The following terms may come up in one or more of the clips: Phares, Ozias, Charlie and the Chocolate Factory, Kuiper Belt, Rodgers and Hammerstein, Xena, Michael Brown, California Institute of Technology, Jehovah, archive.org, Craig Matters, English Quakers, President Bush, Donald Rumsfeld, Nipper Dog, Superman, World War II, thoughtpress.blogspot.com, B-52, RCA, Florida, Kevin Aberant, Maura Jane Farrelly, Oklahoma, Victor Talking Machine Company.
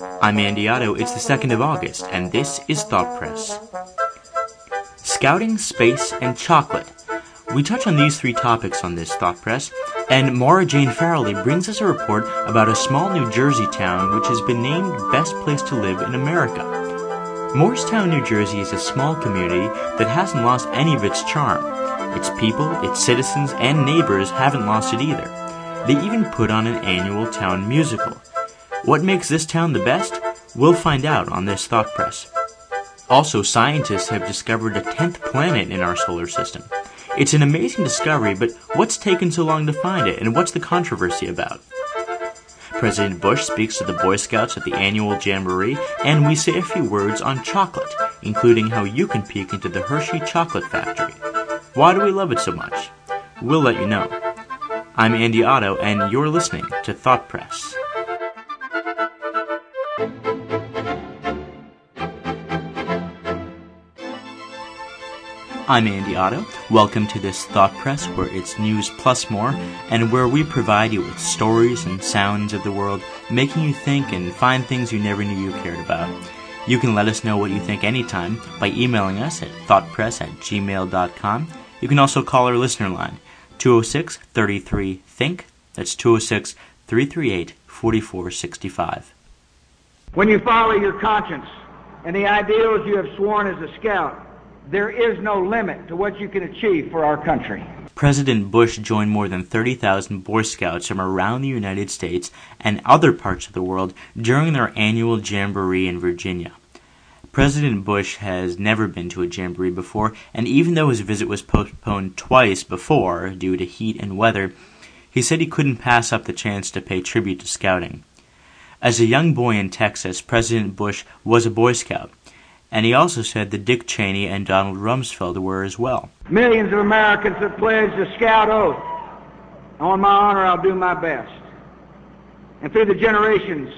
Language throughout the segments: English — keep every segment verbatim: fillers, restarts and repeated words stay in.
I'm Andy Otto, it's the second of August, and this is Thought Press. Scouting, space, and chocolate. We touch on these three topics on this Thought Press, and Maura Jane Farrelly brings us a report about a small New Jersey town which has been named Best Place to Live in America. Moorestown, New Jersey is a small community that hasn't lost any of its charm. Its people, its citizens, and neighbors haven't lost it either. They even put on an annual town musical. What makes this town the best? We'll find out on this Thought Press. Also, scientists have discovered a tenth planet in our solar system. It's an amazing discovery, but what's taken so long to find it, and what's the controversy about? President Bush speaks to the Boy Scouts at the annual Jamboree, and we say a few words on chocolate, including how you can peek into the Hershey Chocolate Factory. Why do we love it so much? We'll let you know. I'm Andy Otto, and you're listening to Thought Press. I'm Andy Otto. Welcome to this Thought Press, where it's news plus more, and where we provide you with stories and sounds of the world, making you think and find things you never knew you cared about. You can let us know what you think anytime by emailing us at thoughtpress at gmail dot com. You can also call our listener line, two oh six, three three, think. That's two oh six, three three eight, four four six five. When you follow your conscience and the ideals you have sworn as a scout, there is no limit to what you can achieve for our country. President Bush joined more than thirty thousand Boy Scouts from around the United States and other parts of the world during their annual Jamboree in Virginia. President Bush has never been to a Jamboree before, and even though his visit was postponed twice before due to heat and weather, he said he couldn't pass up the chance to pay tribute to scouting. As a young boy in Texas, President Bush was a Boy Scout. And he also said that Dick Cheney and Donald Rumsfeld were as well. Millions of Americans have pledged the scout oath. On my honor, I'll do my best. And through the generations,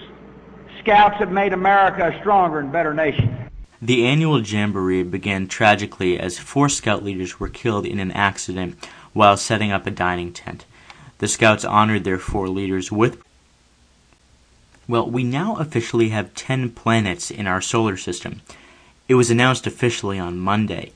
scouts have made America a stronger and better nation. The annual Jamboree began tragically as four scout leaders were killed in an accident while setting up a dining tent. The scouts honored their four leaders with... Well, we now officially have ten planets in our solar system. It was announced officially on Monday.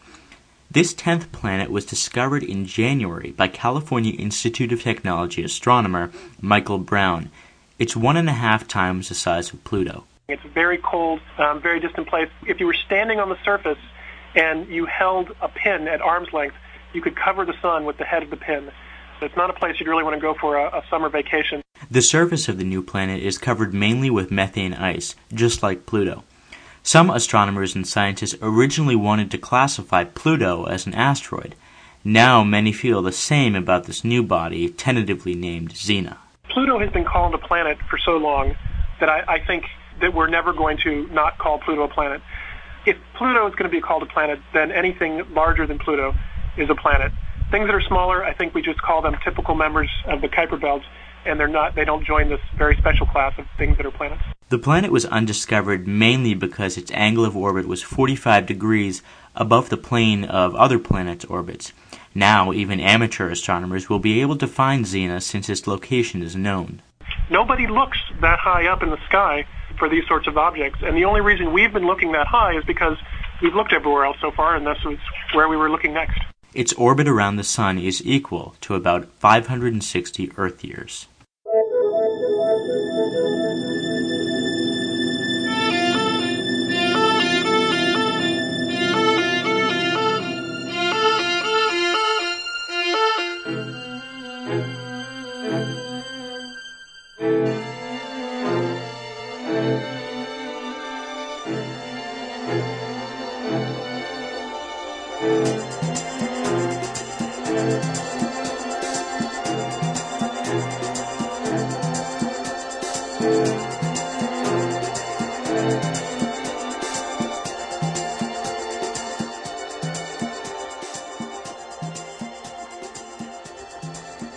This tenth planet was discovered in January by California Institute of Technology astronomer Michael Brown. It's one and a half times the size of Pluto. It's a very cold, um, very distant place. If you were standing on the surface and you held a pin at arm's length, you could cover the sun with the head of the pin. So it's not a place you'd really want to go for a, a summer vacation. The surface of the new planet is covered mainly with methane ice, just like Pluto. Some astronomers and scientists originally wanted to classify Pluto as an asteroid. Now many feel the same about this new body, tentatively named Xena. Pluto has been called a planet for so long that I, I think that we're never going to not call Pluto a planet. If Pluto is going to be called a planet, then anything larger than Pluto is a planet. Things that are smaller, I think we just call them typical members of the Kuiper Belt, and they're not, they don't join this very special class of things that are planets. The planet was undiscovered mainly because its angle of orbit was forty-five degrees above the plane of other planets' orbits. Now, even amateur astronomers will be able to find Xena since its location is known. Nobody looks that high up in the sky for these sorts of objects, and the only reason we've been looking that high is because we've looked everywhere else so far, and this was where we were looking next. Its orbit around the Sun is equal to about five hundred sixty Earth years.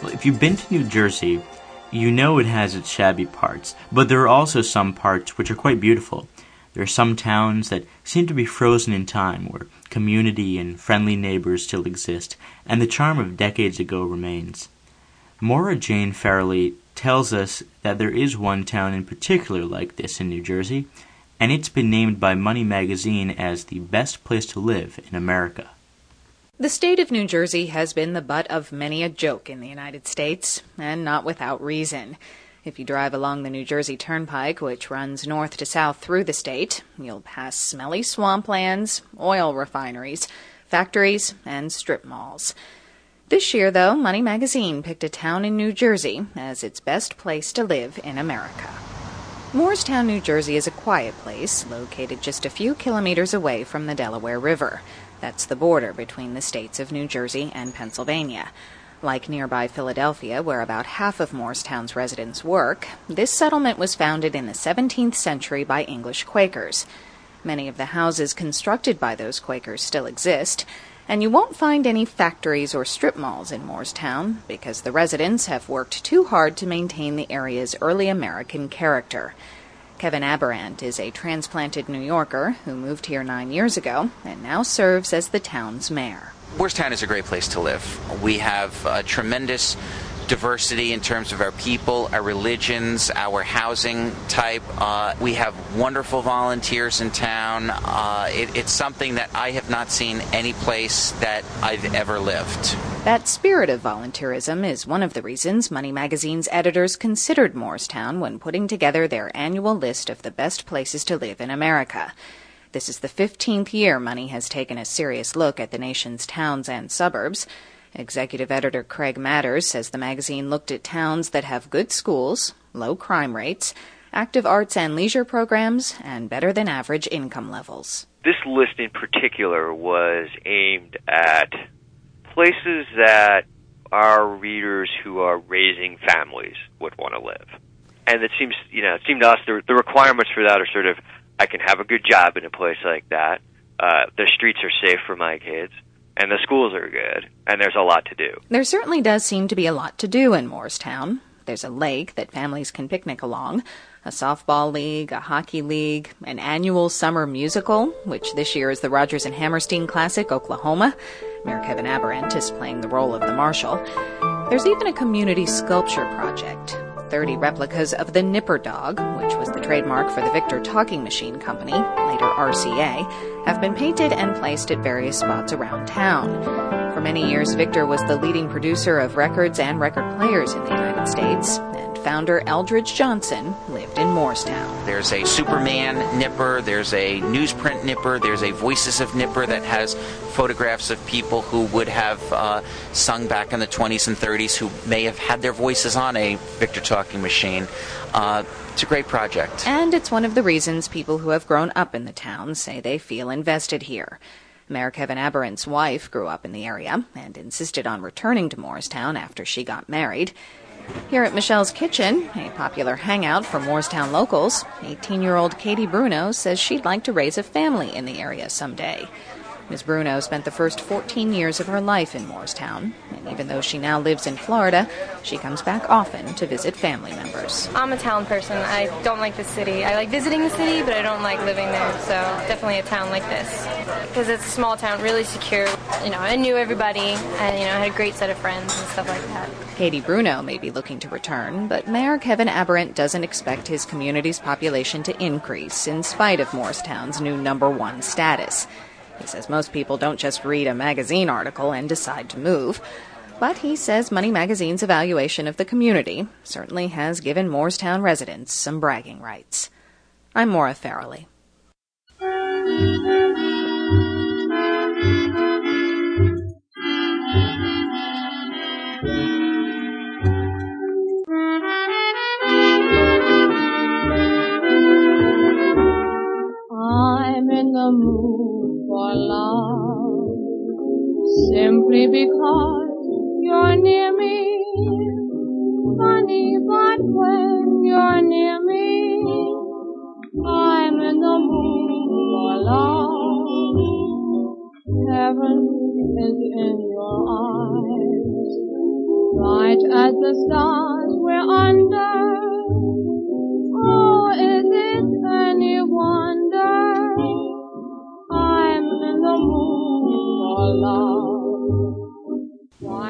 If you've been to New Jersey, you know it has its shabby parts, but there are also some parts which are quite beautiful. There are some towns that seem to be frozen in time, where community and friendly neighbors still exist, and the charm of decades ago remains. Maura Jane Farrelly tells us that there is one town in particular like this in New Jersey, and it's been named by Money Magazine as the best place to live in America. The state of New Jersey has been the butt of many a joke in the United States, and not without reason. If you drive along the New Jersey Turnpike, which runs north to south through the state, you'll pass smelly swamplands, oil refineries, factories, and strip malls. This year, though, Money Magazine picked a town in New Jersey as its best place to live in America. Moorestown, New Jersey is a quiet place located just a few kilometers away from the Delaware River. That's the border between the states of New Jersey and Pennsylvania. Like nearby Philadelphia, where about half of Morristown's residents work, this settlement was founded in the seventeenth century by English Quakers. Many of the houses constructed by those Quakers still exist, and you won't find any factories or strip malls in Morristown because the residents have worked too hard to maintain the area's early American character. Kevin Aberant is a transplanted New Yorker who moved here nine years ago and now serves as the town's mayor. Moorestown is a great place to live. We have a tremendous diversity in terms of our people, our religions, our housing type. Uh, we have wonderful volunteers in town. Uh, it, it's something that I have not seen any place that I've ever lived. That spirit of volunteerism is one of the reasons Money Magazine's editors considered Moorestown when putting together their annual list of the best places to live in America. This is the fifteenth year Money has taken a serious look at the nation's towns and suburbs. Executive editor Craig Matters says the magazine looked at towns that have good schools, low crime rates, active arts and leisure programs, and better-than-average income levels. This list in particular was aimed at places that our readers who are raising families would want to live. And it seems, you know, it seemed to us the, the requirements for that are sort of, I can have a good job in a place like that, uh, the streets are safe for my kids, and the schools are good, and there's a lot to do. There certainly does seem to be a lot to do in Moorestown. There's a lake that families can picnic along, a softball league, a hockey league, an annual summer musical, which this year is the Rodgers and Hammerstein classic, Oklahoma. Mayor Kevin Aberant is playing the role of the marshal. There's even a community sculpture project. thirty replicas of the Nipper Dog, which was the trademark for the Victor Talking Machine Company, later R C A, have been painted and placed at various spots around town. For many years, Victor was the leading producer of records and record players in the United States, and founder Eldridge Johnson lived in Moorestown. There's a Superman Nipper, there's a newsprint Nipper, there's a Voices of Nipper that has photographs of people who would have uh, sung back in the twenties and thirties who may have had their voices on a Victor Talking Machine. Uh, it's a great project. And it's one of the reasons people who have grown up in the town say they feel invested here. Mayor Kevin Aberant's wife grew up in the area and insisted on returning to Moorestown after she got married. Here at Michelle's Kitchen, a popular hangout for Moorestown locals, eighteen-year-old Katie Bruno says she'd like to raise a family in the area someday. Miz Bruno spent the first fourteen years of her life in Moorestown, and even though she now lives in Florida, she comes back often to visit family members. I'm a town person. I don't like the city. I like visiting the city, but I don't like living there, so definitely a town like this. Because it's a small town, really secure. You know, I knew everybody, and, you know, I had a great set of friends and stuff like that. Katie Bruno may be looking to return, but Mayor Kevin Aberant doesn't expect his community's population to increase in spite of Moorestown's new number one status. He says most people don't just read a magazine article and decide to move, but he says Money Magazine's evaluation of the community certainly has given Moorestown residents some bragging rights. I'm Maura Farrelly. I'm in the mood for love, simply because you're near me. Funny, but when you're near me, I'm in the mood for love. Heaven is in your eyes, bright as the stars we're under. Oh, is it any wonder? I'm in the mood for love.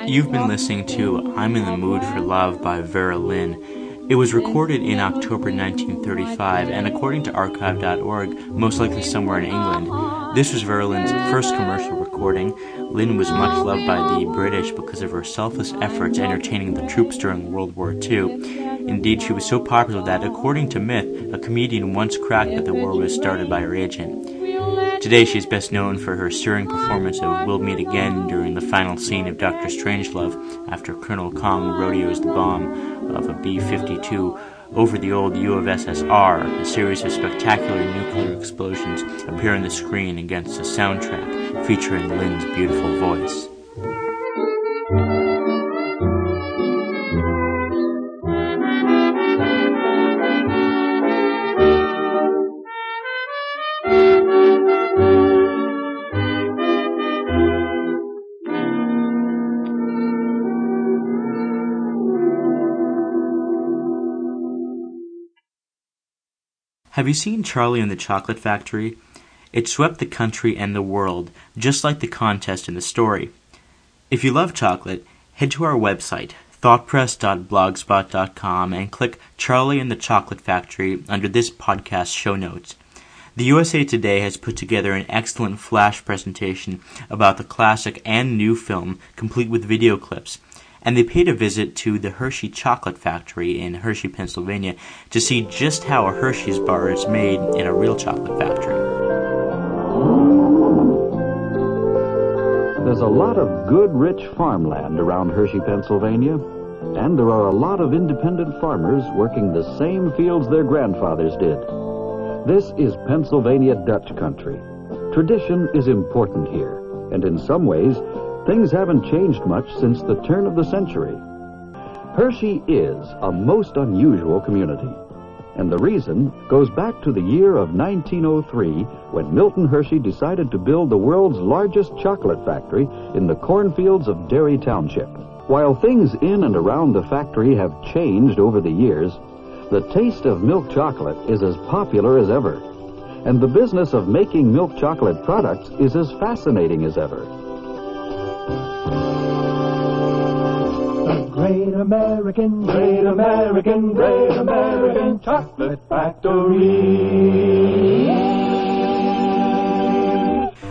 You've been listening to I'm in the Mood for Love by Vera Lynn. It was recorded in October nineteen thirty-five, and according to archive dot org, most likely somewhere in England. This was Vera Lynn's first commercial recording. Lynn was much loved by the British because of her selfless efforts entertaining the troops during World War Two. Indeed, she was so popular that, according to myth, a comedian once cracked that the war was started by her agent. Today, she is best known for her stirring performance of We'll Meet Again during the final scene of Doctor Strangelove after Colonel Kong rodeos the bomb of a B fifty-two over the old U of S S R. A series of spectacular nuclear explosions appear on the screen against a soundtrack featuring Lynn's beautiful voice. Have you seen Charlie and the Chocolate Factory? It swept the country and the world, just like the contest in the story. If you love chocolate, head to our website, thought press dot blogspot dot com, and click Charlie and the Chocolate Factory under this podcast's show notes. The U S A Today has put together an excellent flash presentation about the classic and new film, complete with video clips. And they paid a visit to the Hershey Chocolate Factory in Hershey, Pennsylvania, to see just how a Hershey's bar is made in a real chocolate factory. There's a lot of good, rich farmland around Hershey, Pennsylvania, and there are a lot of independent farmers working the same fields their grandfathers did. This is Pennsylvania Dutch country. Tradition is important here, and in some ways, things haven't changed much since the turn of the century. Hershey is a most unusual community, and the reason goes back to the year of nineteen oh three, when Milton Hershey decided to build the world's largest chocolate factory in the cornfields of Derry Township. While things in and around the factory have changed over the years, the taste of milk chocolate is as popular as ever, and the business of making milk chocolate products is as fascinating as ever. Great American, Great American, Great American Chocolate Factory.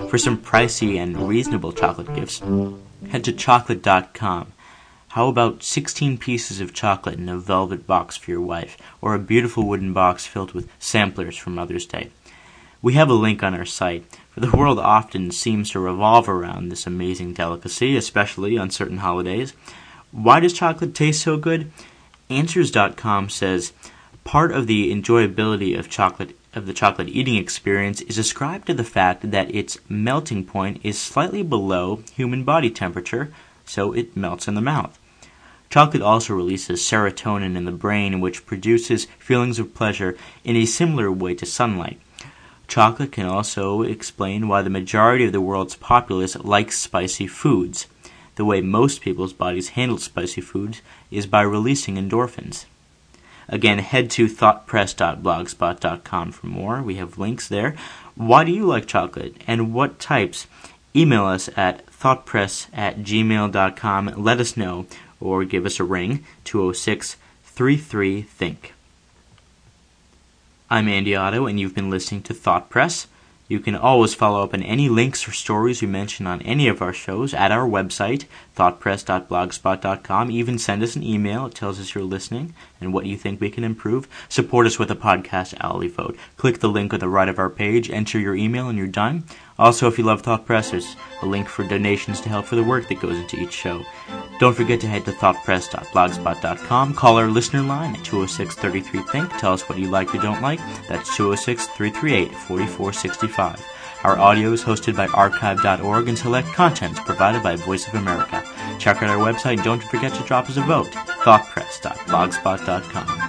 For some pricey and reasonable chocolate gifts, head to chocolate dot com. How about sixteen pieces of chocolate in a velvet box for your wife, or a beautiful wooden box filled with samplers for Mother's Day? We have a link on our site, for the world often seems to revolve around this amazing delicacy, especially on certain holidays. Why does chocolate taste so good? Answers dot com says, part of the enjoyability of chocolate of the chocolate eating experience is ascribed to the fact that its melting point is slightly below human body temperature, so it melts in the mouth. Chocolate also releases serotonin in the brain, which produces feelings of pleasure in a similar way to sunlight. Chocolate can also explain why the majority of the world's populace likes spicy foods. The way most people's bodies handle spicy foods is by releasing endorphins. Again, head to thought press dot blogspot dot com for more. We have links there. Why do you like chocolate, and what types? Email us at thoughtpress at gmail dot com. Let us know, or give us a ring, two oh six, three three, think. I'm Andy Otto, and you've been listening to Thought Press. You can always follow up on any links or stories we mention on any of our shows at our website, thought press dot blogspot dot com. Even send us an email. It tells us you're listening and what you think we can improve. Support us with a podcast hourly vote. Click the link on the right of our page. Enter your email and your dime. Also, if you love Thought Press, there's a link for donations to help for the work that goes into each show. Don't forget to head to thought press dot blogspot dot com. Call our listener line at two oh six, three three, think. Tell us what you like or don't like. That's two oh six, three three eight, four four six five. Our audio is hosted by archive dot org, and select contents provided by Voice of America. Check out our website. Don't forget to drop us a vote. thought press dot blogspot dot com.